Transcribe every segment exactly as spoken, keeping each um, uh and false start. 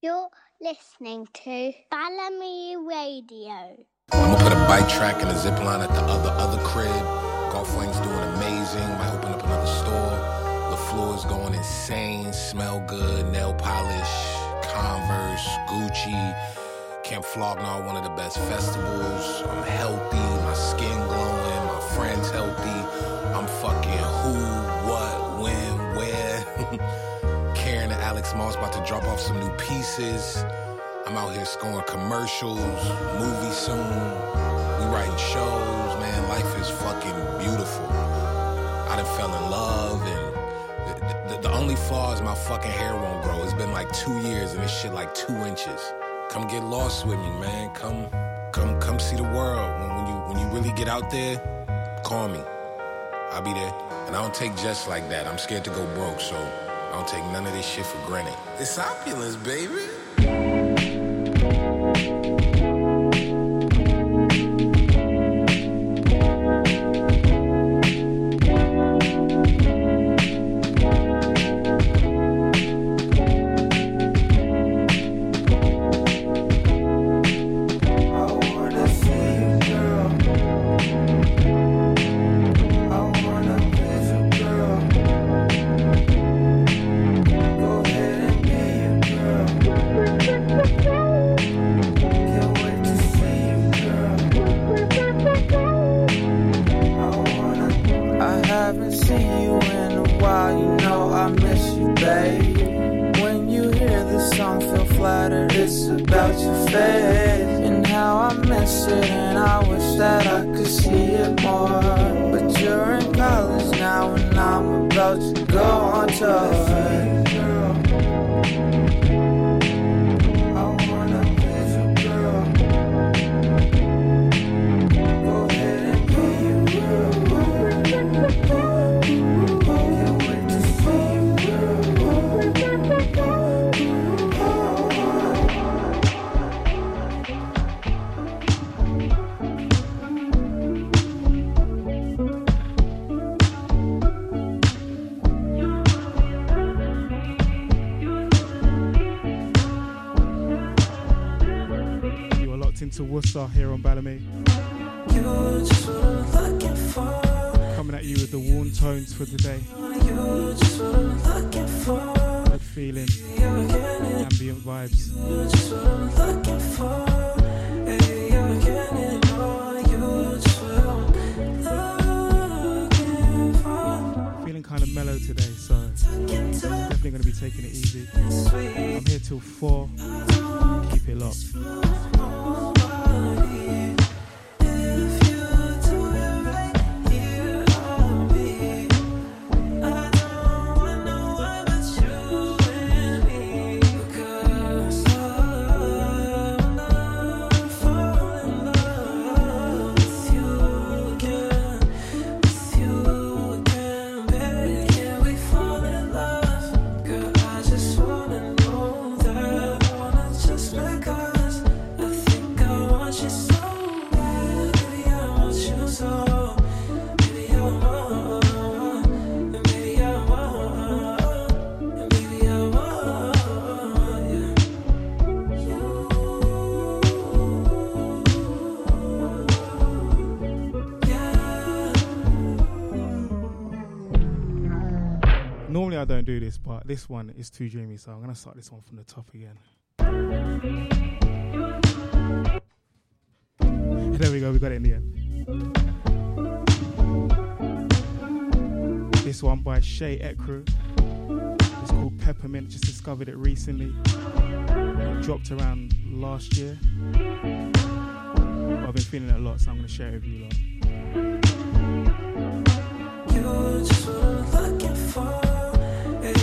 You're listening to Balamii Radio. I'm gonna put a bike track and a zip line at the other other crib. Golf Links doing amazing. Might open up another store. The floor's going insane. Smell good. Nail polish, Converse, Gucci. Camp Flog Gnaw, one of the best festivals. I'm healthy. My skin glowing. My friends healthy. I'm fucking who, what, when, where. Karen and Alex Moss about to drop off some new pieces. I'm out here scoring commercials, movie soon. We writing shows, man. Life is fucking beautiful. I done fell in love, and the, the, the only flaw is my fucking hair won't grow. It's been like two years, and this shit like two inches. Come get lost with me, man. Come, come, come see the world. When, when you when you really get out there, call me. I'll be there. And I don't take jests like that. I'm scared to go broke, so. I don't take none of this shit for granted. It's opulence, baby. To Worcester here on Balamii. Coming at you with the warm tones for today. Good feeling, ambient vibes. Feeling kind of mellow today, so definitely going to be taking it easy. I'm here till four. Keep it locked. I don't do this, but this one is too dreamy, so I'm going to start this one from the top again. There we go, we got it in the end. This one by Shea Ekru. It's called Peppermint, just discovered it recently. Dropped around last year. But I've been feeling it a lot, so I'm going to share it with you lot. You're just what I'm looking for. To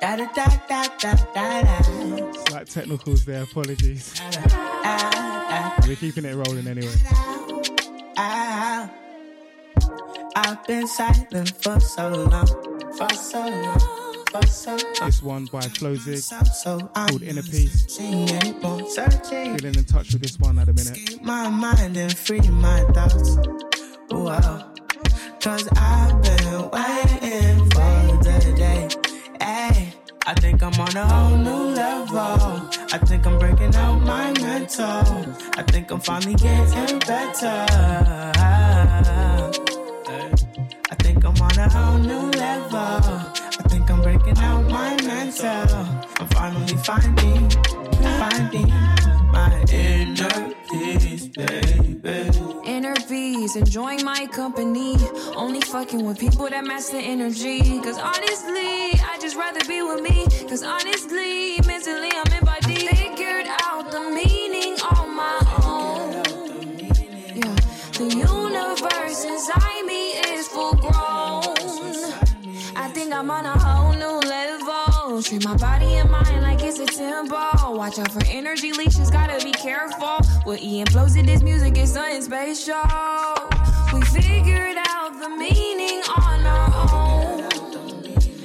Da da da da da da da. Slight technicals there, apologies. We're keeping it rolling anyway. I, I've been silent for so long, for so long, for so long. This one by Clozee, so called Inner Peace. Feeling in touch with this one at a minute. My mind and free my thoughts. Wow. Cause I've been waiting for the day. Ay, I think I'm on a whole new level. I think I'm breaking out my mental. I think I'm finally getting better. I think I'm on a whole new level. I think I'm breaking out my mental. I'm finally finding, finding my inner peace, baby. Enjoying my company, only fucking with people that match the energy. Cause honestly, I just rather be with me. Cause honestly, mentally, I'm in body. Figured out the meaning on my own. Yeah, the universe inside me is full grown. I think I'm on a whole new level. Treat my body and mind like it's a temple. Watch out for energy leeches, gotta be careful. With Ian flows in this music, it's something special. We figured out the meaning on our own.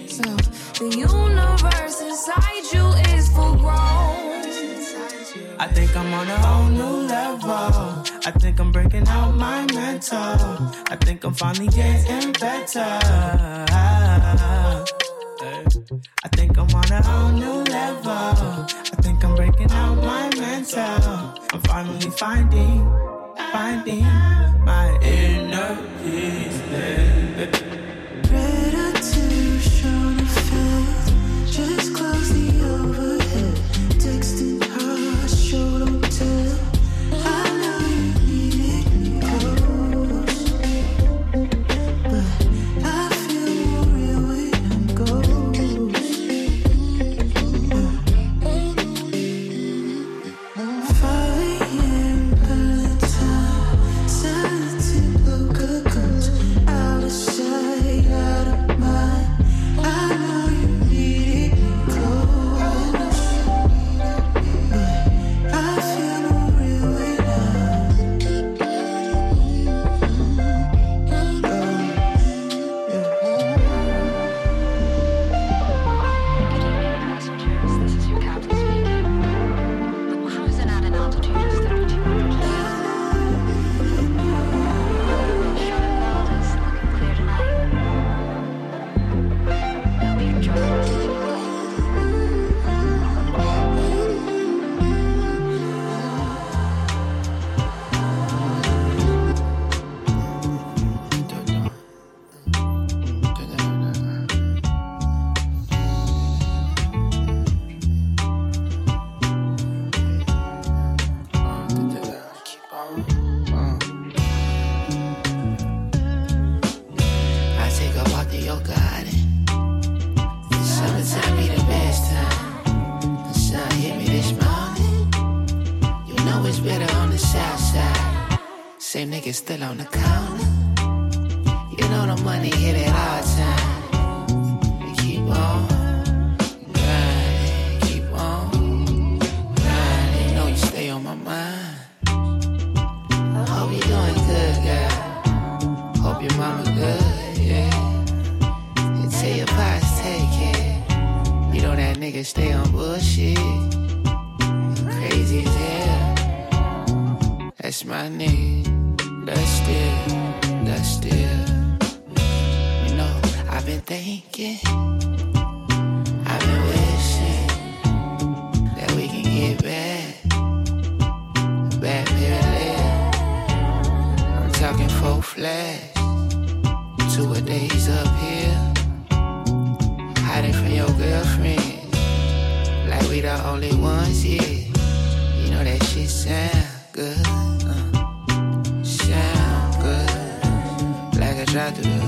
So the universe inside you is full grown. I think I'm on a whole new level. I think I'm breaking out my mental. I think I'm finally getting better. I think I'm on a whole new level. I think I'm breaking out my mental. I'm finally finding, finding my inner peace, baby. Still on the counter. You know the money hit it all time. You keep on grinding, keep on grinding. Know you stay on my mind. I hope you're doing good, girl. Hope your mama good, yeah. And tell your pops take care. You know that nigga stay on bullshit. Crazy as hell. That's my nigga. That's it, that's it. You know, I've been thinking, I've been wishing that we can get back, back parallel. I'm talking full flash, two a days up here, hiding from your girlfriend, like we the only ones here. Yeah. You know that shit sound good. Drive through the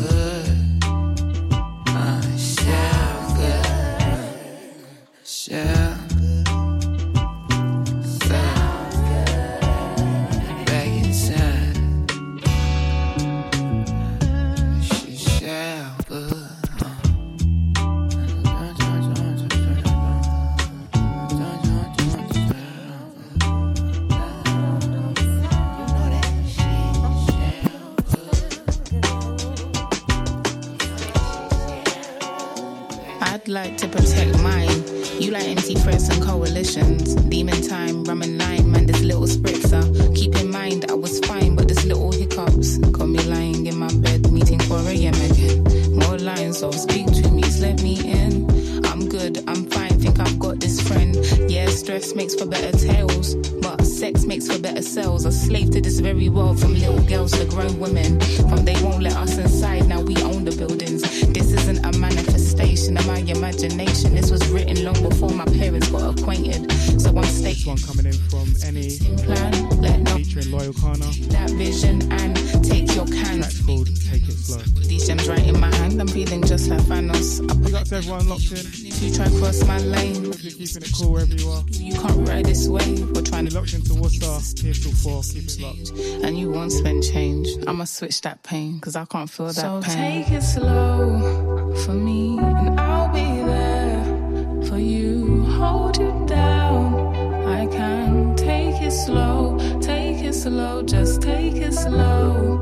hood, uh, sound good, sound good, sound good, back inside, she sound good, uh, like to protect mine. You like empty threats and coalitions. Demon time, rum and lime, and this little spritzer. Keep in mind I was fine, but this little hiccups got me lying in my bed, meeting four a.m. again. More lines of speak to me, let me in. I'm good, I'm fine, think I've got this friend. Yeah, stress makes for better tales, but sex makes for better sales. A slave to this very world, from little girls to grown women. From they won't let us inside, now we own the buildings. This isn't a manifestation of my imagination. This was written long before my parents got acquainted. So I'm staying. This one coming in from Any Plan, let no featuring Loyal Kana. That vision and take your can. That's called Take It Slow. These gems right in my hand, I'm feeling just like Thanos. Big up to everyone locked in. If you try cross my lane, hope you're keeping it cool wherever you are. You can't ride this way. We're trying to locked into Worcester. Here till four. Keep it locked. And you won't spend change. I'ma switch that pain, cause I can't feel that so pain. So take it slow for me, and I'll be there for you. Hold you down. I can take it slow. Take it slow. Just take it slow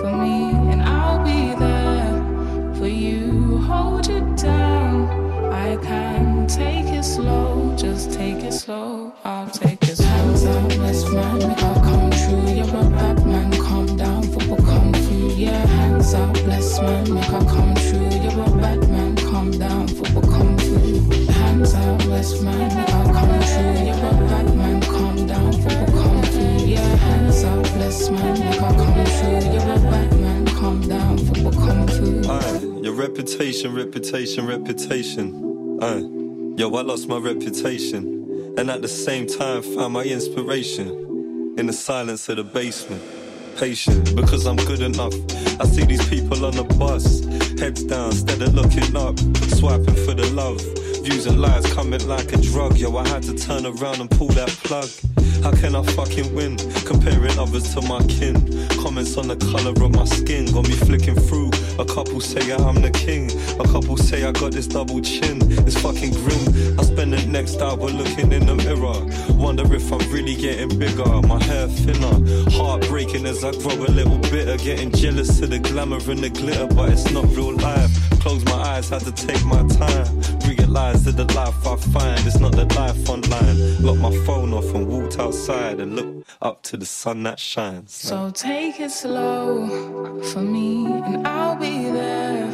for me, and I'll be there for you. Hold you down. I can take it slow, just take it slow, I'll take it slow. Hands up, yes man, make I'll come true. You're a bad man, calm down, football come through. Yeah, hands up, bless man, make I'll come true. You're a bad man, calm down, football come through. Hands up, bless man, make I'll come true. You're a bad man, calm down, football come through. Yeah, hands up, bless man, make I'll come true. You're a bad man, calm down, football come through. Alright, your reputation, reputation, reputation. Uh, yo, I lost my reputation, and at the same time found my inspiration in the silence of the basement. Patient, because I'm good enough. I see these people on the bus, heads down, instead of looking up, swiping for the love. Views and lies coming like a drug. Yo, I had to turn around and pull that plug. How can I fucking win? Comparing others to my kin. Comments on the colour of my skin got me flicking through. A couple say I'm the king, a couple say I got this double chin. It's fucking grim. I spend the next hour looking in the mirror, wonder if I'm really getting bigger, my hair thinner. Heartbreaking as I grow a little bitter, getting jealous of the glamour and the glitter, but it's not real life. Close my eyes, had to take my time. Realise that the life I find is not the life online. Lock my phone off and walked outside and looked up to the sun that shines. So take it slow for me, and I'll be there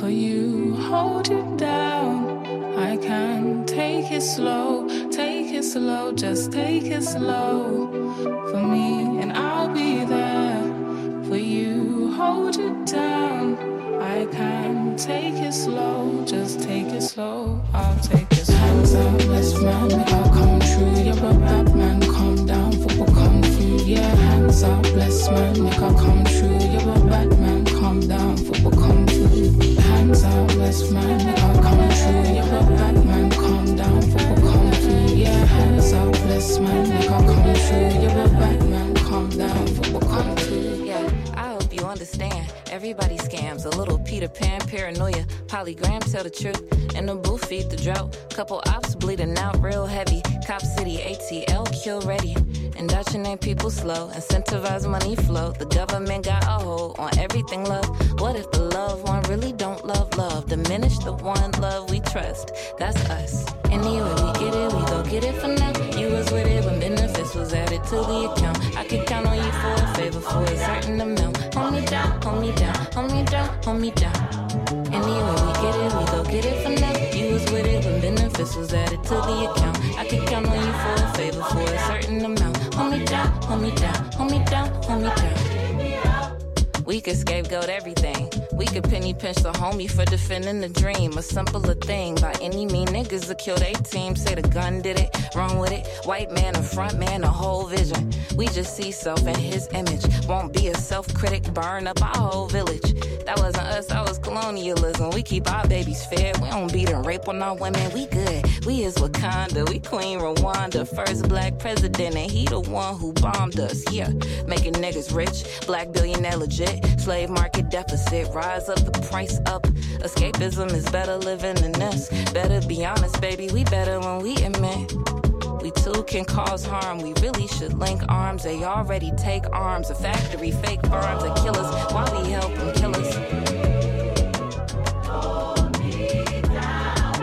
for you. Hold you down. I can take it slow, take it slow, just take it slow for me, and I'll be there for you. Hold you down. I can take it slow, just take it slow, I'll take it slow. Hands up, let's man, make I'll come true. You're a bad man, calm down, football come through. Yeah, hands up, let's man, make I'll come true. You're a bad man, calm down, football come through. Hands up, let's man, make I'll come true. You're a bad man, calm down, football come through. Yeah, hands up, let's man, make I'll come true. You're a bad man, calm down, football come through. Yeah, I hope you understand. Everybody scams, a little Peter Pan paranoia. Polygram tell the truth, and the booth feed the drought. Couple ops bleeding out real heavy. Cop City, A T L, kill ready. And indoctrinate people slow, incentivize money flow. The government got a hold on everything love. What if the loved one really don't love love? Diminish the one love we trust, that's us. Anyway, we get it, we go get it for now. You was with it when benefits was added to the account. I could count on you for a favor for a certain amount. Hold me down, hold me down. Hold me down, hold me down. Anyway, we get it, we go get it for now. You was with it when benefits was added to the account. I could count on you for a favor for a certain amount. Hold me down, hold me down, hold me down, hold me down. We could scapegoat everything. We could penny pinch the homie for defending the dream. A simpler thing, by any mean niggas that killed their team. Say the gun did it, wrong with it. White man, a front man, a whole vision. We just see self and his image. Won't be a self-critic, burn up our whole village. That wasn't us, that was colonialism. We keep our babies fed. We don't beat and rape on our women, we good. We is Wakanda, we Queen Rwanda. First black president, and he the one who bombed us, yeah. Making niggas rich, black billionaire legit. Slave market deficit, rise up, the price up. Escapism is better living than this. Better be honest, baby, we better when we admit we too can cause harm. We really should link arms. They already take arms. A factory, fake farms, a killers. Why we help them kill us? Hold me down.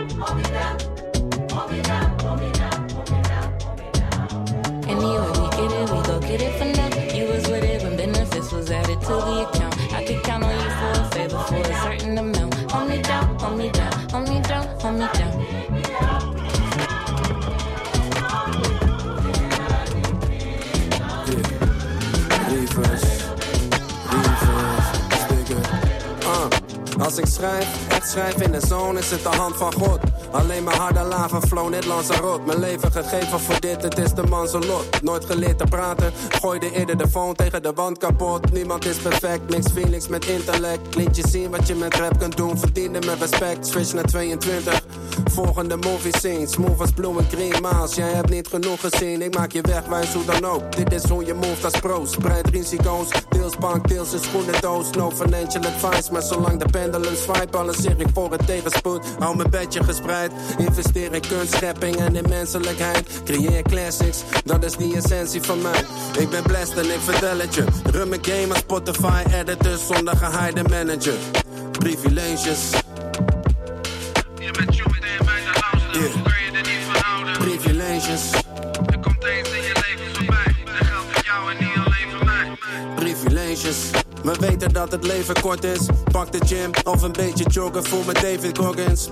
Als ik schrijf, echt schrijf in de zone, is het de hand van God. Alleen maar harde lava flow, net Lanzarote. Mijn leven gegeven voor dit, het is de man zijn lot. Nooit geleerd te praten, gooide eerder de phone tegen de wand kapot. Niemand is perfect, mix feelings met intellect. Liet je zien wat je met rap kunt doen, verdiende met respect. Switch naar tweeëntwintig, volgende movie scene. Smooth als blue en green, maals, jij hebt niet genoeg gezien. Ik maak je wegwijs hoe dan ook, dit is hoe je moved als pro. Spreid risico's, deels bank, deels een schoenendoos. No financial advice, maar zolang de pendulum swipe, alles zeg ik voor het tegenspoed. Hou mijn bedje gespreid, investeer in kunst, schepping en in menselijkheid. Creëer classics, dat is die essentie van mij. Ik ben blessed en ik vertel het je. Run mijn game als Spotify editor zonder geheide manager. Privileges. Je bent jongen en bijna luisteren, yeah. Hoe kan je er niet van houden? Privileges. Er komt eens in je leven voorbij, dat geldt voor jou en niet alleen voor mij. Privileges. We weten dat het leven kort is. Pak de gym of een beetje joggen, voel met David Goggins.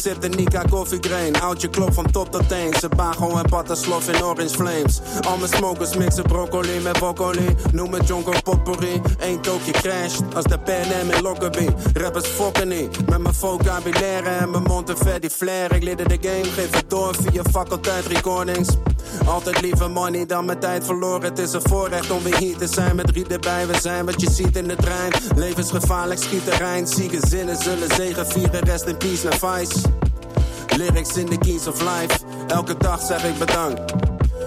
Sip de Nika Coffee Grain, houd je klop van top tot teen. Sebago en Pataslof in Orange Flames. Al mijn smokers mixen broccoli met broccoli. Noem het Django potpourri. Eén toekje crasht als de Pan Am in Lockerbie. Rappers fokken niet met mijn vocabulaire en mijn Monteverdi flair. Ik leerde de game, geef het door via faculteit recordings. Altijd liever money dan mijn tijd verloren. Het is een voorrecht om weer hier te zijn. Met drie erbij, we zijn wat je ziet in de trein. Levensgevaarlijk schieterrein. Zieke zinnen zullen zegevieren. Rest in peace naar vice. Lyrics in the keys of life. Elke dag zeg ik bedankt.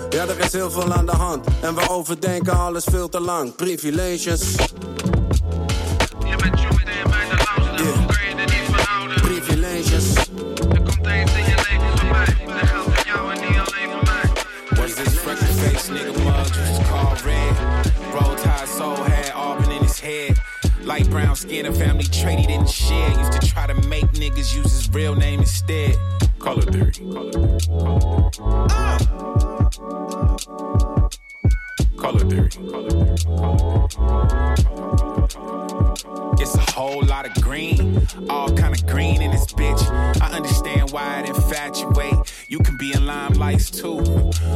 Ja, er is heel veel aan de hand. En we overdenken alles veel te lang. Privileges. Je bent jong en bijna luisteren. Hoe kan je er niet van houden? Privileges. Er komt eens in je leven van mij. Dat geldt voor jou en niet alleen voor mij. What's this freckle face nigga mug? It's called red. Roll tie, soul had Auburn in his head. Light brown skin, a family trait he didn't share. Used to try to make niggas use his real name instead. Call it dirty. Call it dirty. Call it dirty. It's a whole lot of green, all kind of green in this bitch. I understand why it infatuate. You can be in limelights too.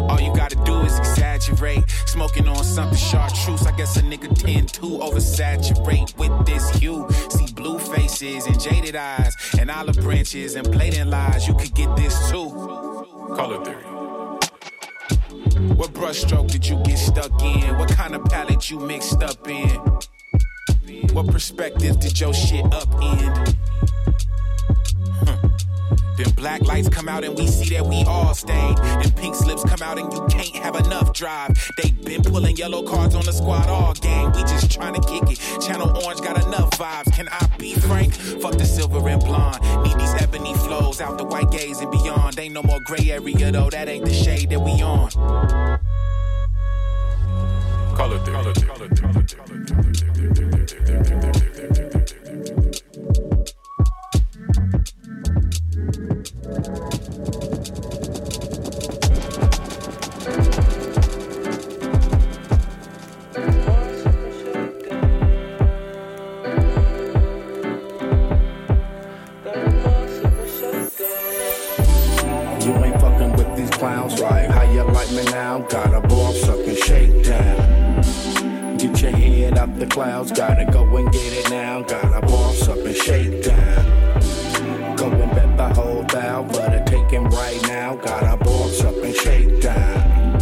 All you gotta do is exaggerate. Smoking on something chartreuse. I guess a nigga tend to oversaturate with this hue. See blue faces and jaded eyes and olive branches and blatant lies. You could get this too. Call it dirty. What brushstroke did you get stuck in? What kind of palette you mixed up in? What perspective did your shit upend? Then black lights come out and we see that we all stained. Then pink slips come out and you can't have enough drive. They been pulling yellow cards on the squad all game. We just trying to kick it. Channel Orange got enough vibes. Can I be frank? Fuck the silver and blonde. Need these ebony flows out the white gaze and beyond. Ain't no more gray area though. That ain't the shade that we on. Call it call it call it call it call it call it call it. Clowns, right? How you like me now? Got a ball sucking shakedown. Get your head up the clouds, gotta go and get it now. Got a ball sucking shakedown. Go and bet the whole bow, but I take him right now. Got a ball sucking shakedown.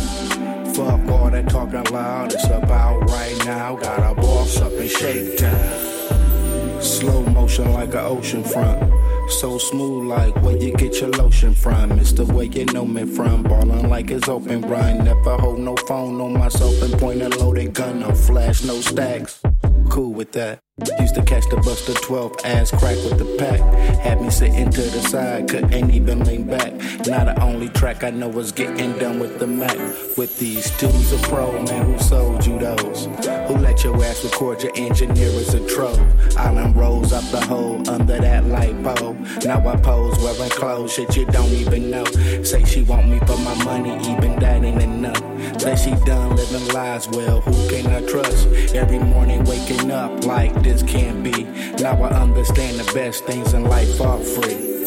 Fuck all that talking loud, it's about right now. Got a ball sucking shakedown. Slow motion like an ocean front. So smooth like where you get your lotion from. It's the way you know me from. Ballin' like it's open run. Never hold no phone on myself and point a loaded gun. No flash, no stacks. Cool with that. Used to catch the bus to twelve, ass crack with the pack. Had me sitting to the side, could ain't even lean back. Now the only track I know is getting done with the Mac. With these dudes a pro, man, who sold you those? Who let your ass record your engineer is a troll? Island rolls up the hole under that light pole. Now I pose wearing clothes, shit you don't even know. Say she want me for my money, even that ain't enough. Say she done living lies, well, who can I trust? Every morning waking up like this. This can't be. Now I understand the best things in life are free.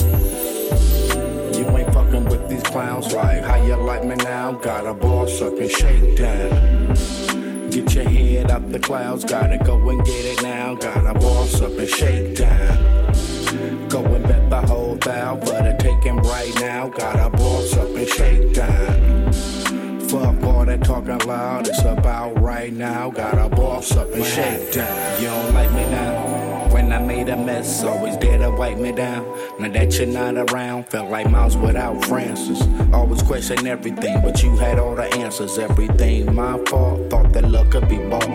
You ain't fucking with these clowns, right? How you like me now? Got a ball sucking shakedown. Get your head out the clouds, gotta go and get it now. Gotta boss up and shake down. Go and bet the whole thou for the taking right now. Gotta boss up and shake down. Fuck all that talking loud, it's about right now. Gotta boss up and shake down. You don't like me now? When I made a mess, always there to wipe me down. Now that you're not around, felt like Miles without Francis. Always question everything, but you had all the answers. Everything my fault, thought that love could be bought.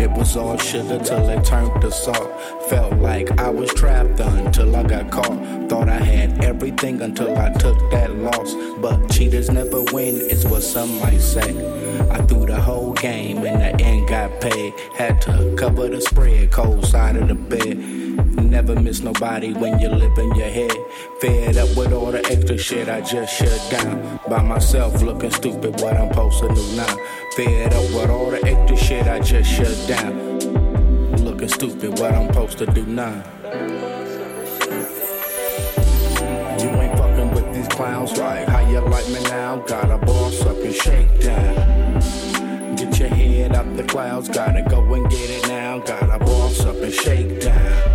It was all sugar till it turned to salt. Felt like I was trapped until I got caught. Thought I had everything until I took that loss. But cheaters never win, is what some might say. I threw the whole game in the end, got paid. Had to cover the spread, cold side of the bed. Never miss nobody when you live in your head. Fed up with all the extra shit, I just shut down. By myself looking stupid, what I'm posting to now. Fed up with all the extra shit, I just shut down. Looking stupid, what I'm supposed to do now. You ain't fucking with these clowns right. How you like me now? Gotta boss up and shake down. Get your head up the clouds, gotta go and get it now. Gotta boss up and shake down.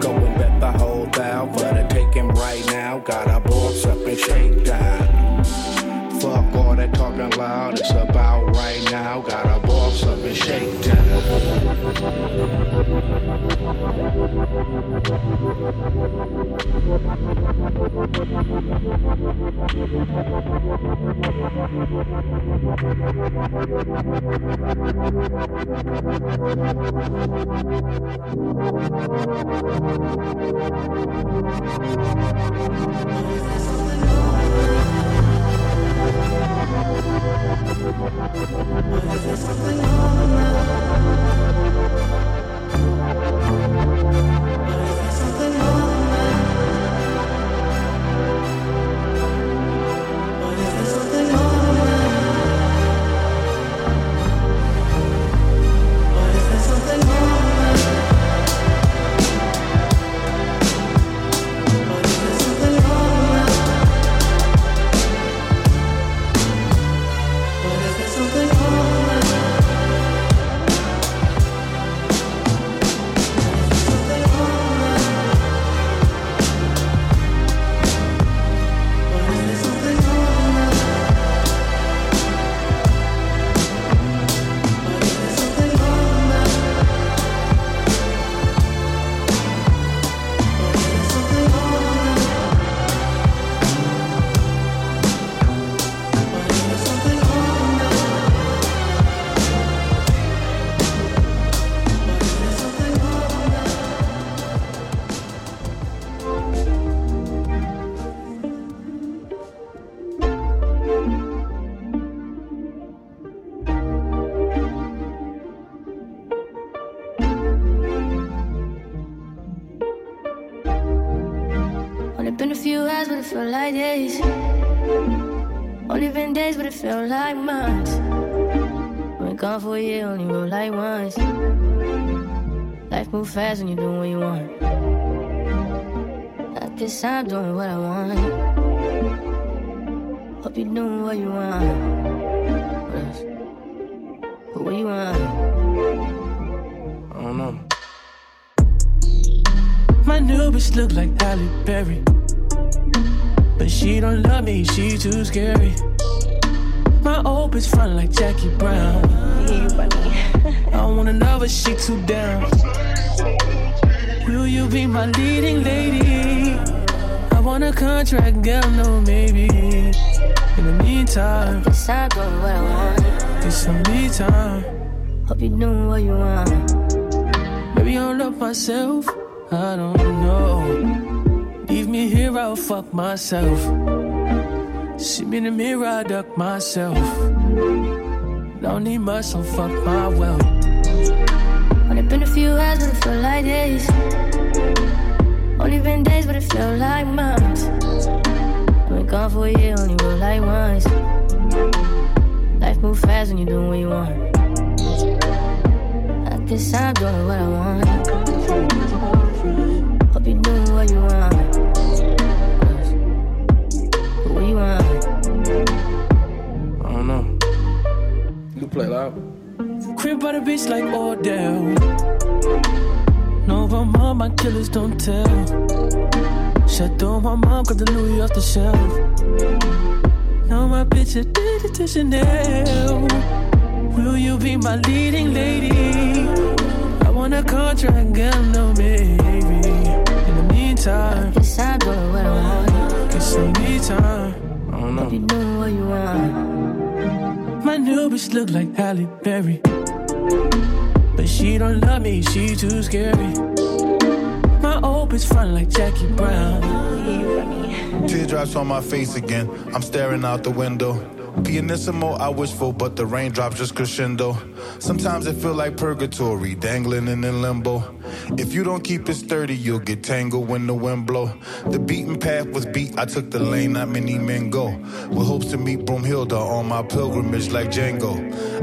Go and bet the whole thou for the taking right now. Gotta boss up and shake down. Fuck all that talking loud, it's about right now. Gotta boss up and shake down. Is there something wrong now? Is there something wrong now? Is there something wrong now? Is there something wrong now? Feel like months. Been gone for a year, only roll like once. Life moves fast when you do what you want. I guess I'm doing what I want. Hope you're doing what you want. What else? But what you want? I don't know. My new bitch look like Halle Berry, but she don't love me, she too scary. My old bitch front like Jackie Brown. Yeah, buddy. I don't want another, she too down. Will you be my leading lady? I want a contract, girl, no maybe. In the meantime, guess I'm doing what I want. It's some me time. Hope you're doing what you want. Maybe I'll love myself, I don't know. Leave me here, I'll fuck myself. See me in the mirror, I duck myself. Don't need much, so fuck my wealth. Only been a few hours, but it feel like days. Only been days, but it feel like months. Been gone for a year, only roll like once. Life moves fast when you do what you want. I guess I'm doing what I want. Hope you're doing what you want. I don't know. You play loud. Crib by the beach like Odell. No, my mom, my killers don't tell. Shut down my mom, got the Louis off the shelf. Now my bitch did it to Chanel. Will you be my leading lady? I want a contract, girl, no baby. In the meantime, decide what I want. It's the meantime. I don't know. You know what you want. My new bitch look like Halle Berry, but she don't love me, she too scary. My old bitch front like Jackie Brown. Teardrops on my face again. I'm staring out the window. Pianissimo, I wish for, but the raindrops just crescendo. Sometimes it feel like purgatory, dangling in the limbo. If you don't keep it sturdy, you'll get tangled when the wind blow. The beaten path was beat, I took the lane, not many men go. With hopes to meet Brumhilda on my pilgrimage like Django.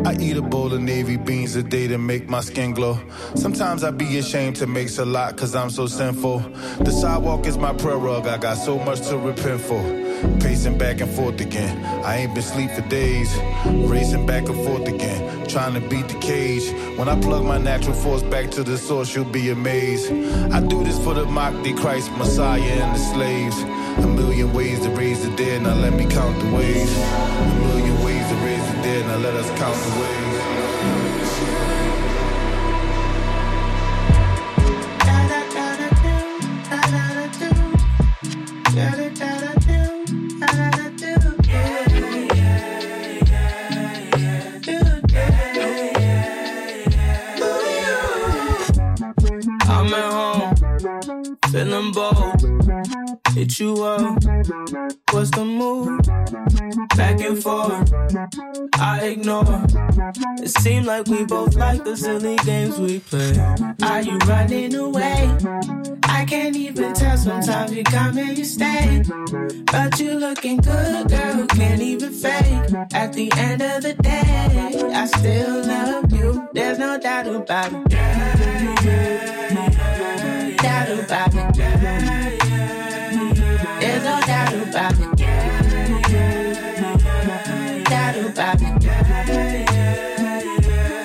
I eat a bowl of navy beans a day to make my skin glow. Sometimes I be ashamed to make a lot, cause I'm so sinful. The sidewalk is my prayer rug, I got so much to repent for. Pacing back and forth again, I ain't been sleep for days. Racing back and forth again, trying to beat the cage. When I plug my natural force back to the source, you'll be amazed. I do this for the mock the Christ, Messiah and the slaves. A million ways to raise the dead, now let me count the ways. A million ways to raise the dead, now let us count the ways. Feeling bold, hit you up, what's the move? Back and forth, I ignore. It seems like we both like the silly games we play. Are you running away? I can't even tell, sometimes you come and you stay. But you looking good, girl, can't even fake. At the end of the day, I still love you, there's no doubt about it. Yeah, yeah, yeah. Doubt about it. There's no doubt about it. Doubt about it.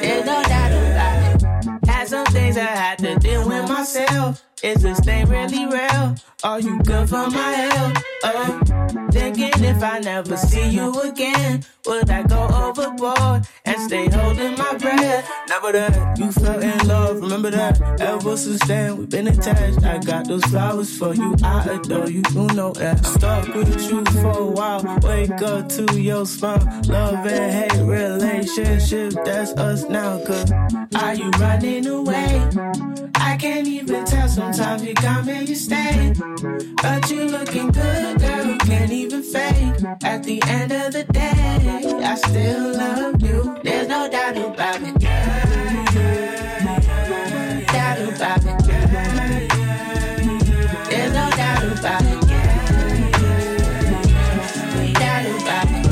There's no doubt about it. Had some things I had to deal with myself. Is this thing really real? Are you good for my health? Oh, thinking if I never see you again, would I go overboard and stay holding my breath? Never that you fell in love, remember that. Ever since then we've been attached. I got those flowers for you, I adore you, you know that. Stuck with you for a while, wake up to your smile. Love and hate relationship, that's us now. Cause are you running away? I can't even tell, sometimes you come and you stay. But you looking good, girl, can't even fake. At the end of the day, I still love you, there's no doubt about it. Doubt about it. There's no doubt about it. Doubt about it.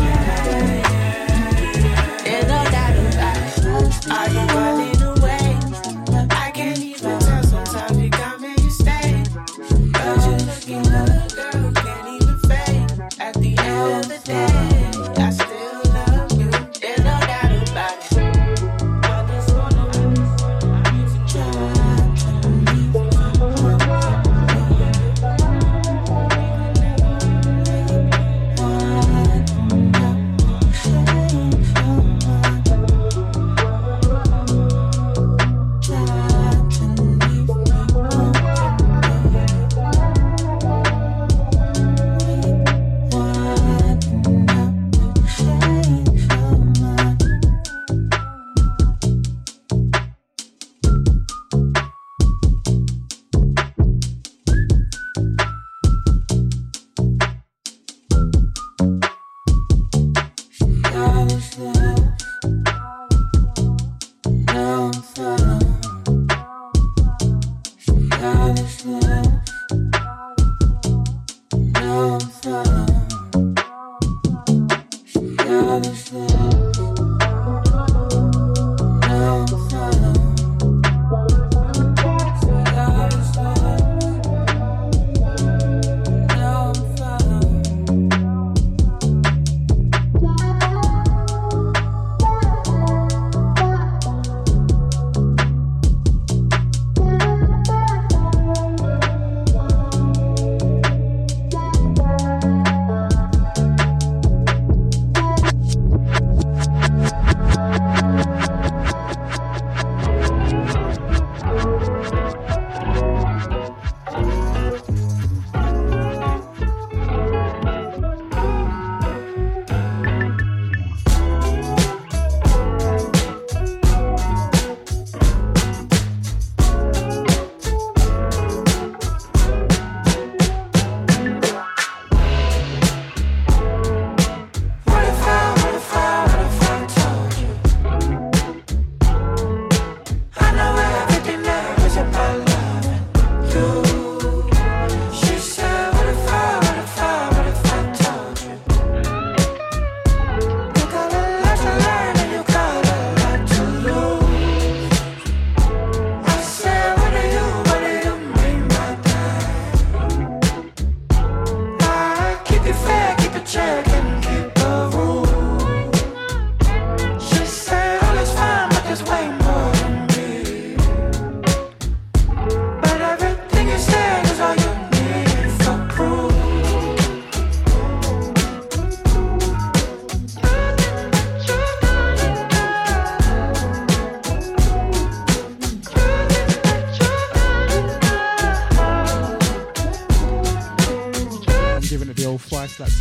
There's no doubt about it. Are you running away? I can't even tell, sometimes you come and you stay. But you looking good, girl, can't even fake. At the end of the day, I still love you. There's no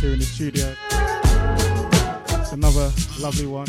us here in the studio. It's another lovely one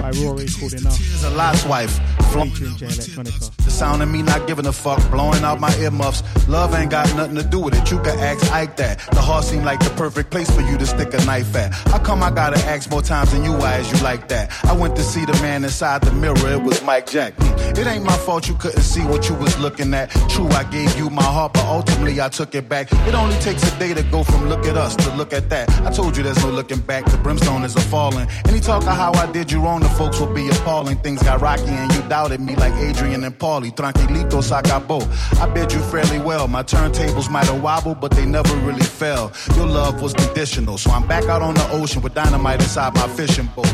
by Rory called Enough. She's a last wife. Featuring Jay Electronica. The sound of me not giving a fuck, blowing out my earmuffs. Love ain't got nothing to do with it. You can ask Ike that. The heart seemed like the perfect place for you to stick a knife at. How come I gotta ask more times than you? Why is you like that? I went to see the man inside the mirror. It was Mike Jackson. It ain't my fault you couldn't see what you was looking at. True, I gave you my heart, but ultimately I took it back. It only takes a day to go from look at us to look at that. I told you there's no looking back. The brimstone is a falling. Any talk of how I did you wrong, the folks will be appalling. Things got rocky and you doubted me like Adrian and Paulie. Tranquilito, sacabo. I bid you fairly well. My turntables might have wobbled, but they never really fell. Your love was conditional, so I'm back out on the ocean with dynamite inside my fishing boat.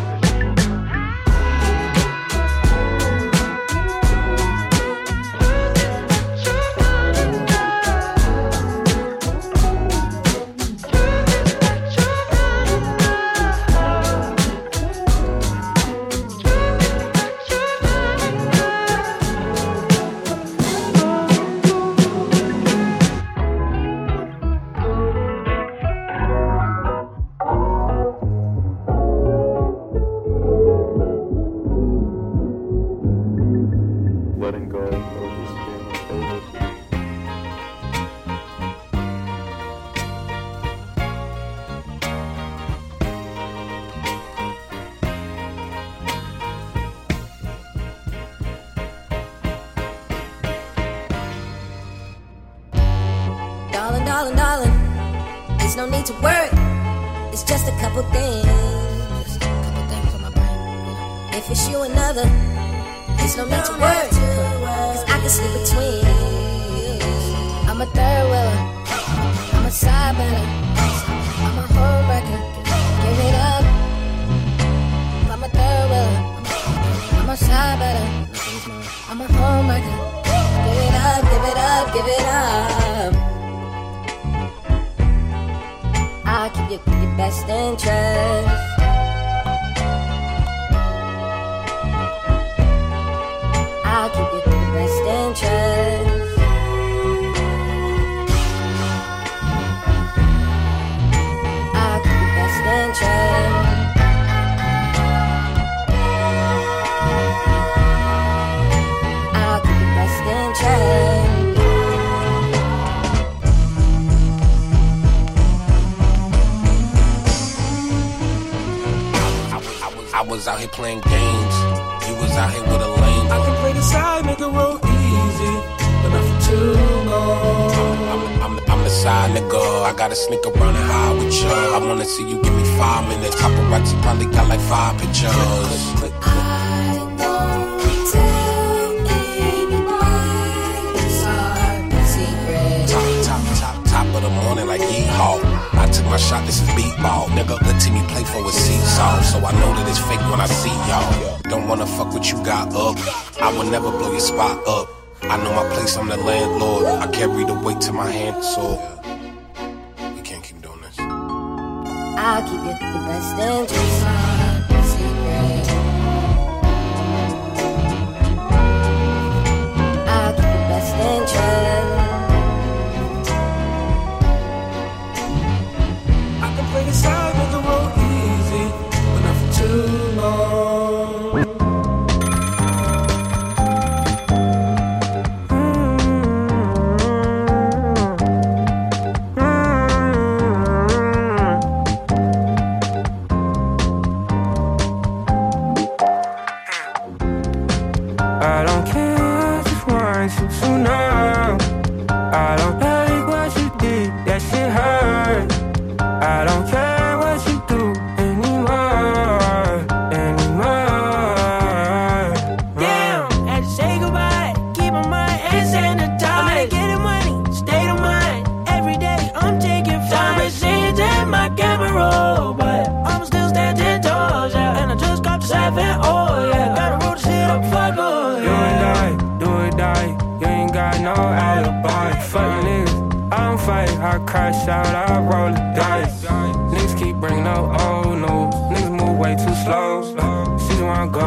Go,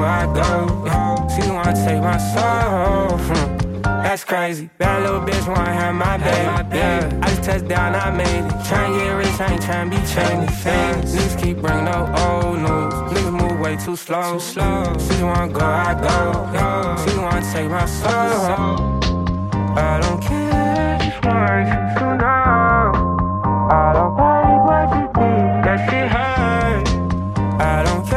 I go. She wanna take my soul. That's crazy. Bad little bitch wanna have my baby. Yeah. I just touched down, I made it. Tryna get rich, I ain't tryna be changing things. Niggas keep bringing up old news. Niggas move way too slow. She wanna go, I go. She wanna take my soul. I don't care. She just wants to know. I don't like what you think that she heard. I don't care.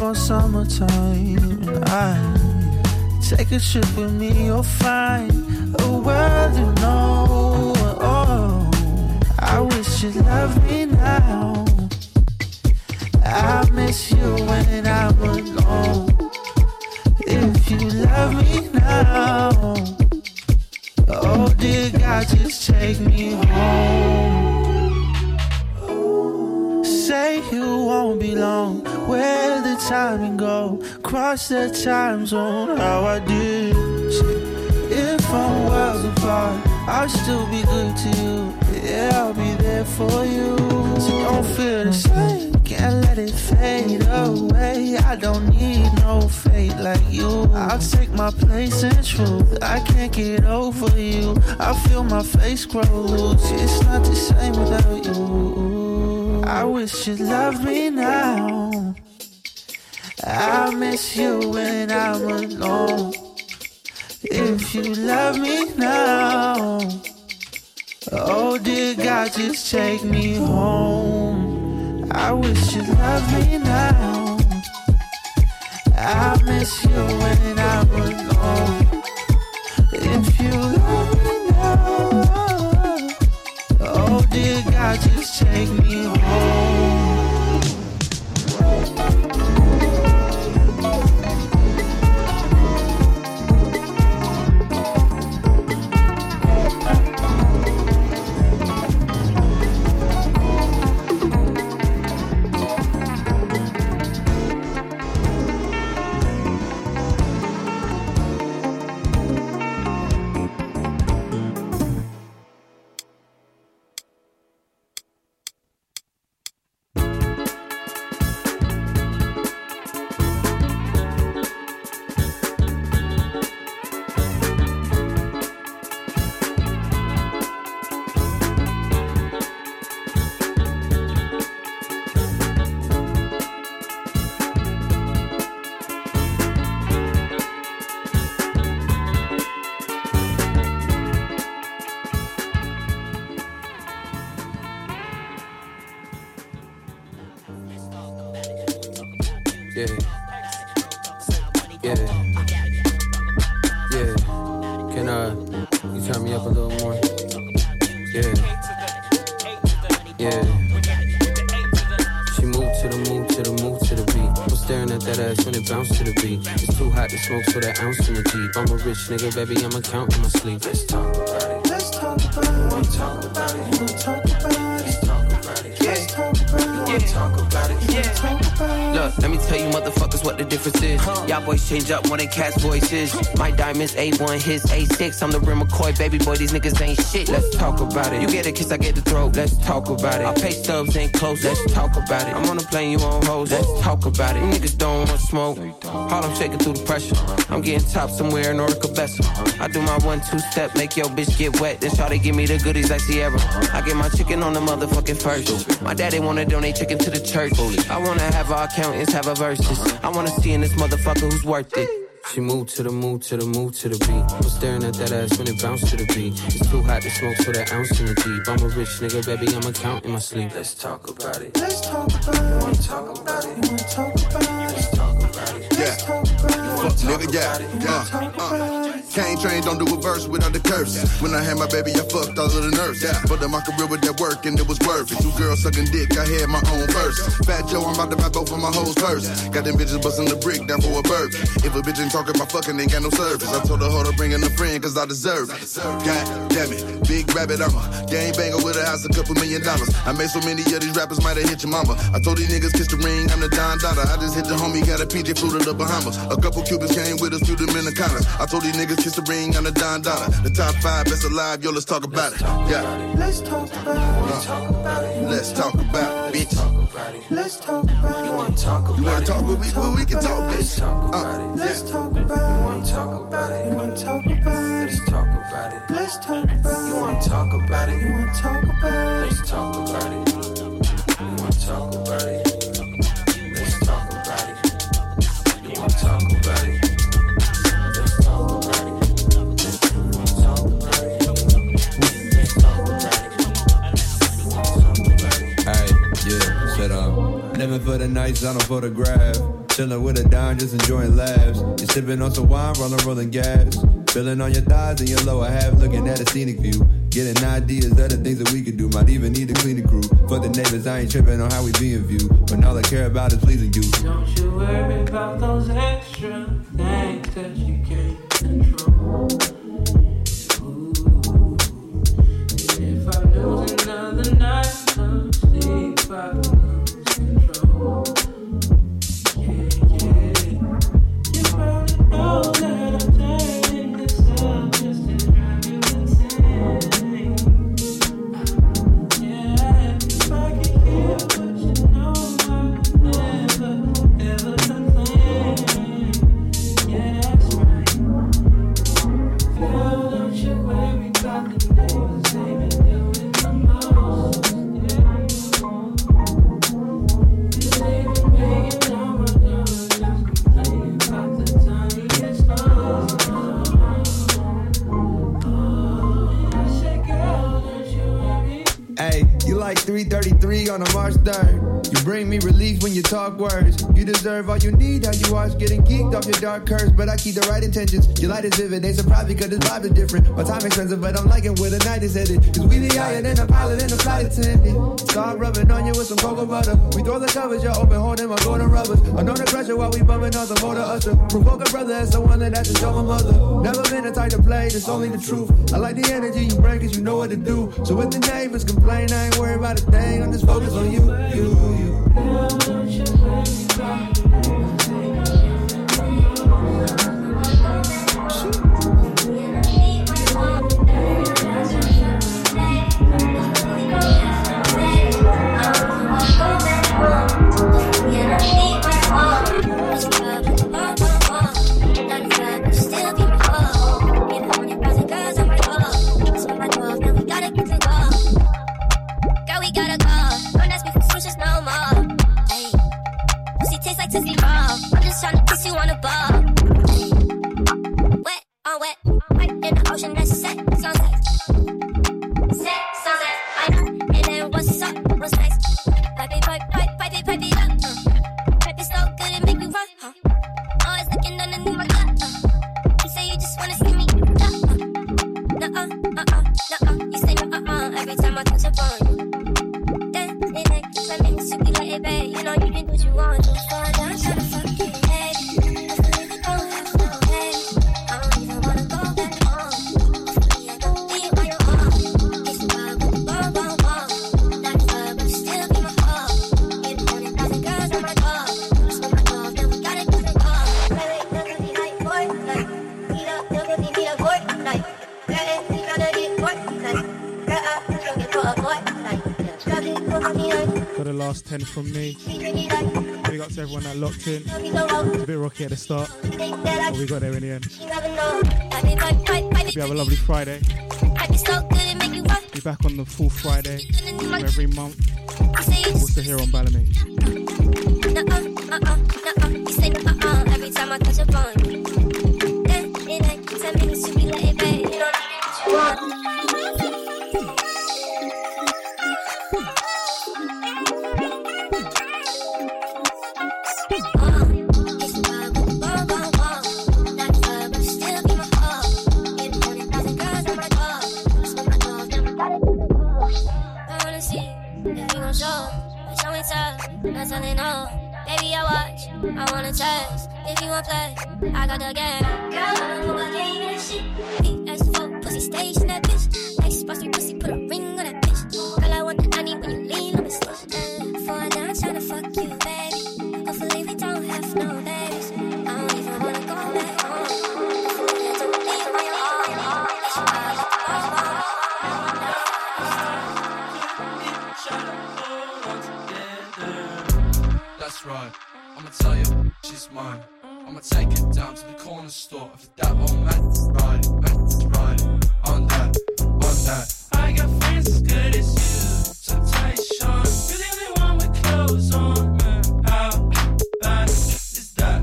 On summertime, and I take a trip with me. You'll find a world you know. Oh, I wish you loved me now. I miss you when I'm alone. If you love me now, oh dear God, just take me home. Say you won't be long. Where the time and go, cross the time zone, how I did. If I'm worlds apart, I'll still be good to you. Yeah, I'll be there for you. So don't feel the same, can't let it fade away. I don't need no fate like you. I'll take my place in truth, I can't get over you. I feel my face grow loose, it's not the same without you. I wish you loved me now. I miss you when I'm alone. If you love me now, oh dear God, just take me home. I wish you loved me now. I miss you when I'm alone. If you love me now, oh dear God, just take me home. Smoke so that ounce in the deep. I'm a rich nigga, baby, I'ma count in my sleep. Let's talk about it. Let's talk about it. You wanna talk about it. You wanna talk about it. Let's talk about it. Let's talk about it. You wanna talk about it. You wanna talk about it. Look, let me tell you motherfuckers what the difference is. Huh. Y'all boys change up when they cast voices. My diamonds A one, his A six. I'm the real McCoy, baby boy, these niggas ain't shit. Let's talk about it. You get a kiss, I get the throat. Let's talk about it. I pay stubs, ain't close. Let's talk about it. I'm on a plane, you on hoes. Let's talk about it. You niggas don't want smoke. All I'm shaking through the pressure. I'm getting top somewhere in Oracle vessel. I do my one, two step, make your bitch get wet. Then shawty give me the goodies like Sierra. I get my chicken on the motherfucking first. My daddy wanna donate chicken to the church. I wanna have our accountants have a versus. I wanna see in this motherfucker who's worth it. She moved to the move, to the move, to the beat. I'm staring at that ass when it bounced to the beat. It's too hot to smoke, so that ounce in the deep. I'm a rich nigga, baby, I'ma count in my sleep. Let's talk about it. Let's talk about it. You wanna talk about it. You wanna talk about it. Let's talk about it. Yeah. Let's talk about it. You wanna talk about it. Yeah. Cane train, don't do a verse without the curses. When I had my baby, I fucked all of the nurses. But then my career with that work, and it was worth it. Two girls sucking dick, I had my own verse. Fat Joe, I'm about to buy both of my hoes first. Got them bitches busting the brick down for a burger. If a bitch ain't talking about fucking, ain't got no service. I told her, hold up, bring in a friend, cause I deserve it. God damn it, big rabbit, I'm a gang banger with a house, a couple million dollars. I made so many of these rappers, might have hit your mama. I told these niggas, kiss the ring, I'm the Don Dada. I just hit the homie, got a P J, flew to the Bahamas. A couple Cubans came with us to the Dominicanas. I told these niggas, kiss the ring, I'm the Don Dada. The top five, best alive, yo, let's talk about it. Yeah. Let's talk about it. Let's talk about it, bitch. Let's talk about it. You wanna talk about it? You wanna talk with me? Well, we can talk, bitch. Let's talk about it. You wanna talk about it? You wanna talk about it? Let's talk about it. Let's talk about it. You wanna talk about it? You wanna talk about it? Let's talk about it. You wanna talk about it? Let's talk about it. You wanna talk about it? Living for the nights, I don't photograph. Chilling with a dime, just enjoying laughs. You're sipping on some wine, rolling, rolling gas. Feeling on your thighs and your lower half, looking at a scenic view. Getting ideas, other things that we could do. Might even need to clean the crew. For the neighbors, I ain't tripping on how we being viewed. When all I care about is pleasing you. Don't you worry about those extra things that you can't control. Ooh. If I lose another night of sleep, I will. three thirty-three on a March third. You bring me relief when you talk words. You deserve all you need, how you watch getting geeked off your dark curves. But I keep the right intentions. Your light is vivid, they surprised because this vibe is different. My time expensive, but I'm liking where the night is headed. Cause we the iron and a pilot and a flight attendant. Start rubbing on you with some cocoa butter. We throw the covers, you're open holding my golden rubbers. I'm on the pressure while we bumming on the motor usher. Provoke a brother as someone that has to show my mother. Never been a type to play, it's only the truth. I like the energy you bring cause you know what to do. So if the neighbors complain, I ain't worried about a thing. I'm just focused on you, you, you. Girl, don't you worry about the next thing I from me. Big up to everyone that locked in. It's a bit rocky at the start, but we got there in the end. Hope you have a lovely Friday. Be back on the full Friday of every month. Also here on Balamii. Every time I touch a phone. I wanna test if you wanna play. I got the game. Girl, I know my game and shit. Big ass fuck, pussy stage in that bitch. Nice bossy pussy, put a ring on that bitch. Girl, I want the honey when you lean on me stitch. For now, I'm tryna fuck you, baby. Hopefully we don't have no babies. I don't even wanna go back home. Hopefully I don't need my own. Let you all let the ball roll. That's right. I'ma tell you, she's mine. I'ma take it down to the corner store. If that old man's riding, man's riding. On that, on that. I got friends as good as you. Sometimes Sean, you're the only one with clothes on. Man, how bad is that?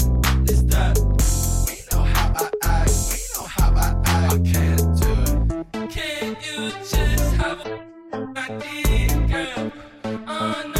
Is that? We know how I act. We know how I act. I can't do it. Can't you just have a idea, girl? Oh no.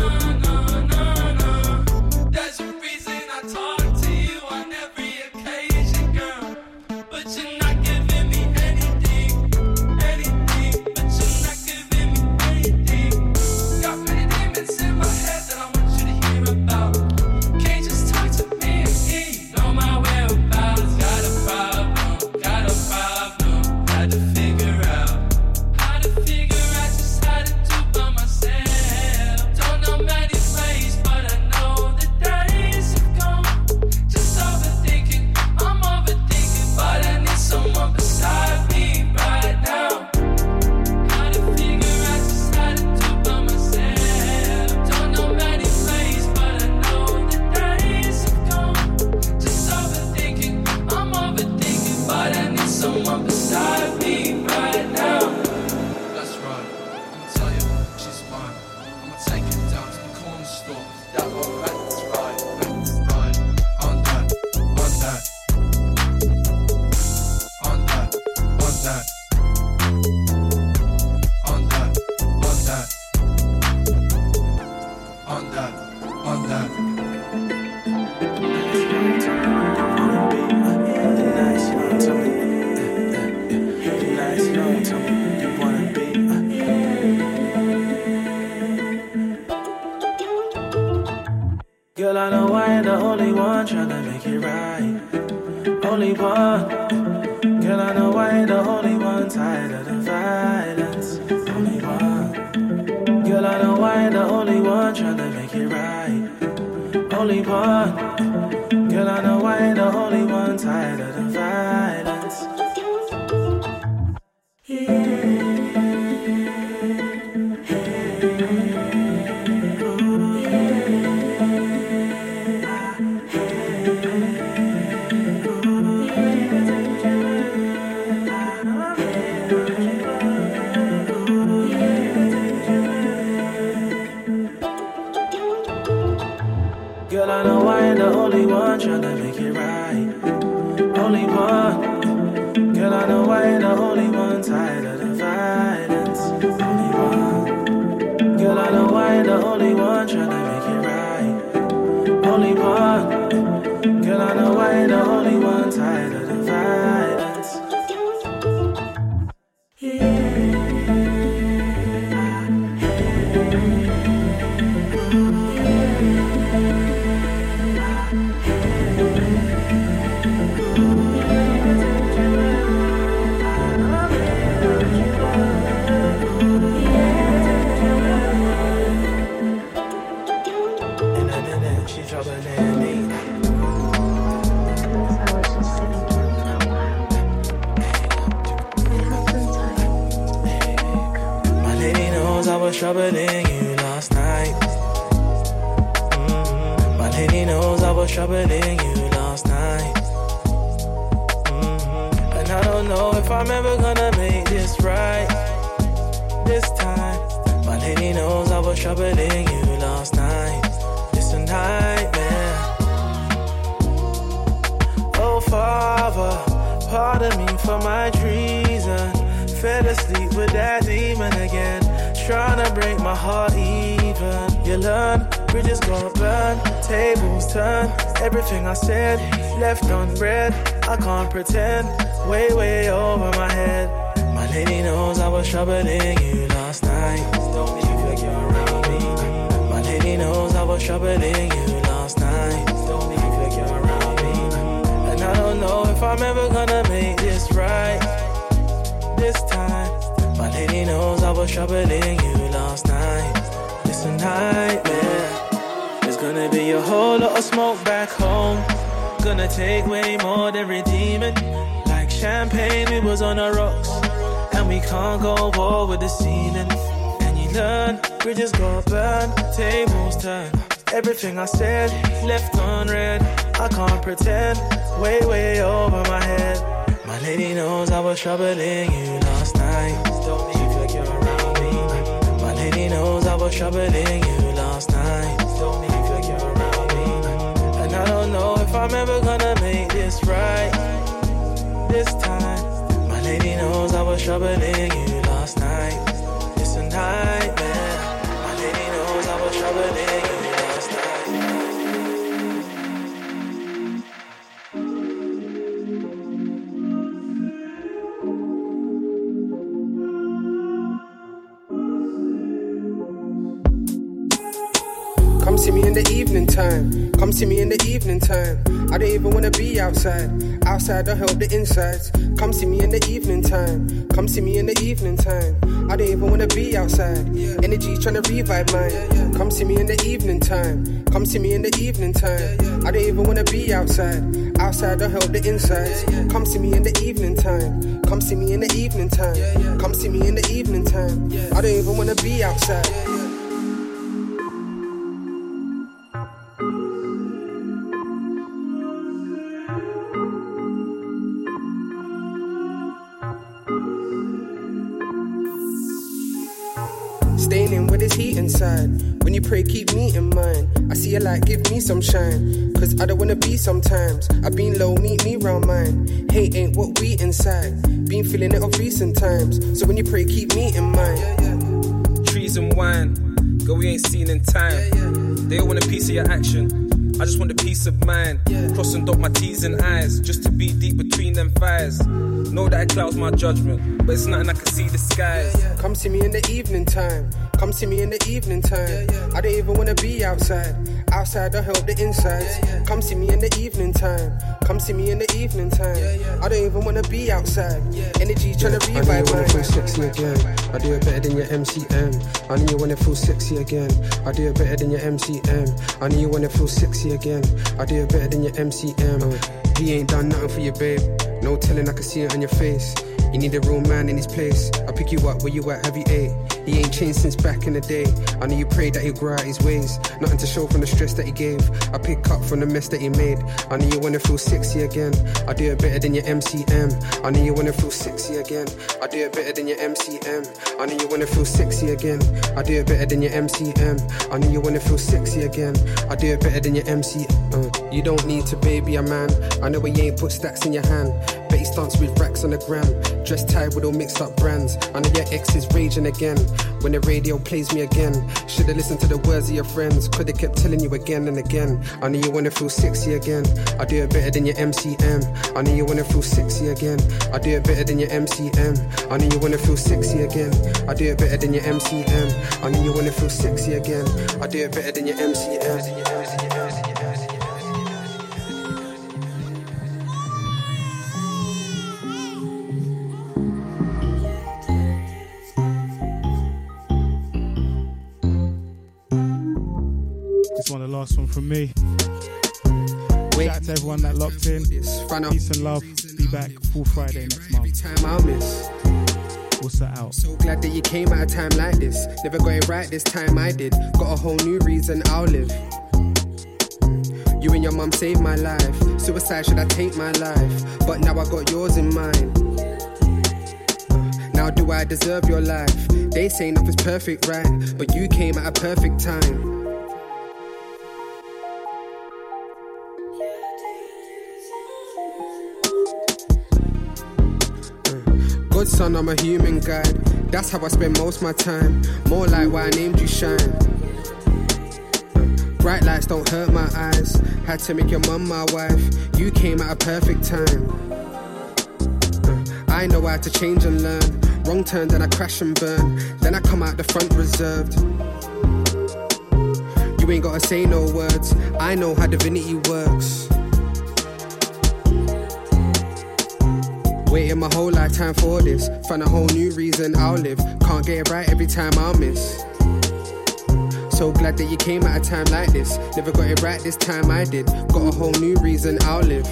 Troubling you last night. I'm ever gonna make this right. This time, my lady knows I was troubling you last night. It's a nightmare. It's gonna be a whole lot of smoke back home. Gonna take way more than redeeming. Like champagne, we was on the rocks. And we can't go war with the ceiling. And you learn, bridges go burn, tables turn. Everything I said, left unread. I can't pretend, way, way over my head. My lady knows I was troubling you last night. Don't leave like you're around me. My lady knows I was troubling you last night. Don't leave like you're around me. And I don't know if I'm ever gonna make this right. This time, my lady knows I was troubling you last night. It's a nightmare. My lady knows I was troubling you. Come see me in the evening time. Come see me in the evening time. I don't even wanna be outside. Outside don't help the insides. Come see me in the evening time. Come see me in the evening time. I don't even wanna be outside. Energy tryna revive mine. Come see me in the evening time. Come see me in the evening time. I don't even wanna be outside. Outside don't help the insides. Come see me in the evening time. Come see me in the evening time. Come see me in the evening time. I don't even wanna be outside. When you pray, keep me in mind. I see a light, give me some shine. Cause I don't wanna be sometimes. I've been low, meet me round mine. Hate ain't what we inside. Been feeling it of recent times. So when you pray, keep me in mind. Yeah, yeah. Trees and wine, girl, we ain't seen in time. Yeah, yeah. They all want a piece of your action. I just want a peace of mind. Yeah. Cross and dot my T's and I's, just to be deep between them fires. Know that it clouds my judgment, but it's nothing I can see the skies. Yeah, yeah. Come see me in the evening time. Come see me in the evening time. Yeah, yeah. I don't even wanna be outside. Outside don't help the insides. Yeah, yeah. Come see me in the evening time. Come see me in the evening time. Yeah, yeah. I don't even wanna be outside. Yeah. Energy tryna yeah. revive my mind. I know you wanna feel sexy again. I do it better than your M C M. I know you wanna feel sexy again. I do it better than your M C M. I know you wanna feel sexy again. I do it better than your M C M. He ain't done nothing for you, babe. No telling, I can see it on your face. You need a real man in this place. I'll pick you up where you at, have you ate? He ain't changed since back in the day. I know you pray that he'll grow out his ways. Nothing to show from the stress that he gave. I pick up from the mess that he made. I know you wanna feel sexy again. I do it better than your M C M. I know you wanna feel sexy again. I do it better than your M C M. I know you wanna feel sexy again. I do it better than your M C M. I know you wanna feel sexy again. I do it better than your M C M. Uh, you don't need to baby a man. I know he ain't put stacks in your hand. But he stunts with racks on the gram. Dress tight with all mixed up brands. I know your ex is raging again. When the radio plays me again. Should've listened to the words of your friends. Could've kept telling you again and again. I know you wanna feel sexy again. I do it better than your M C M. I know you wanna feel sexy again. I do it better than your M C M. I know you wanna feel sexy again. I do it better than your M C M. I know you wanna feel sexy again. I do it better than your M C M. One, the last one from me. Wait. Shout out to everyone that locked in. Peace and love. Be back full Friday next month. What's that out? So glad that you came at a time like this. Never got it right this time I did. Got a whole new reason I'll live. You and your mum saved my life. Suicide should I take my life? But now I got yours in mind. Now do I deserve your life? They say nothing's perfect, right? But you came at a perfect time. Good son, I'm a human guide. That's how I spend most of my time. More like why I named you Shine. Bright lights don't hurt my eyes. Had to make your mum my wife. You came at a perfect time. I know I had to change and learn. Wrong turn, then I crash and burn. Then I come out the front reserved. You ain't gotta say no words. I know how divinity works. Waiting my whole lifetime for this. Find a whole new reason I'll live. Can't get it right every time I miss. So glad that you came at a time like this. Never got it right this time I did. Got a whole new reason I'll live.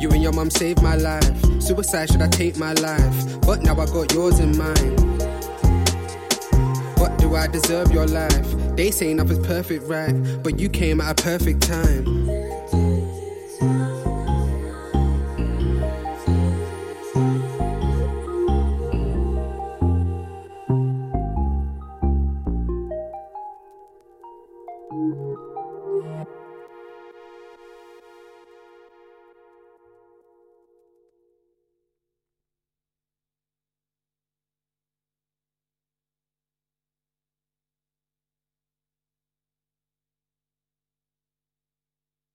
You and your mum saved my life. Suicide, should I take my life? But now I got yours in mind. What do I deserve your life? They say nothing's perfect right, but you came at a perfect time.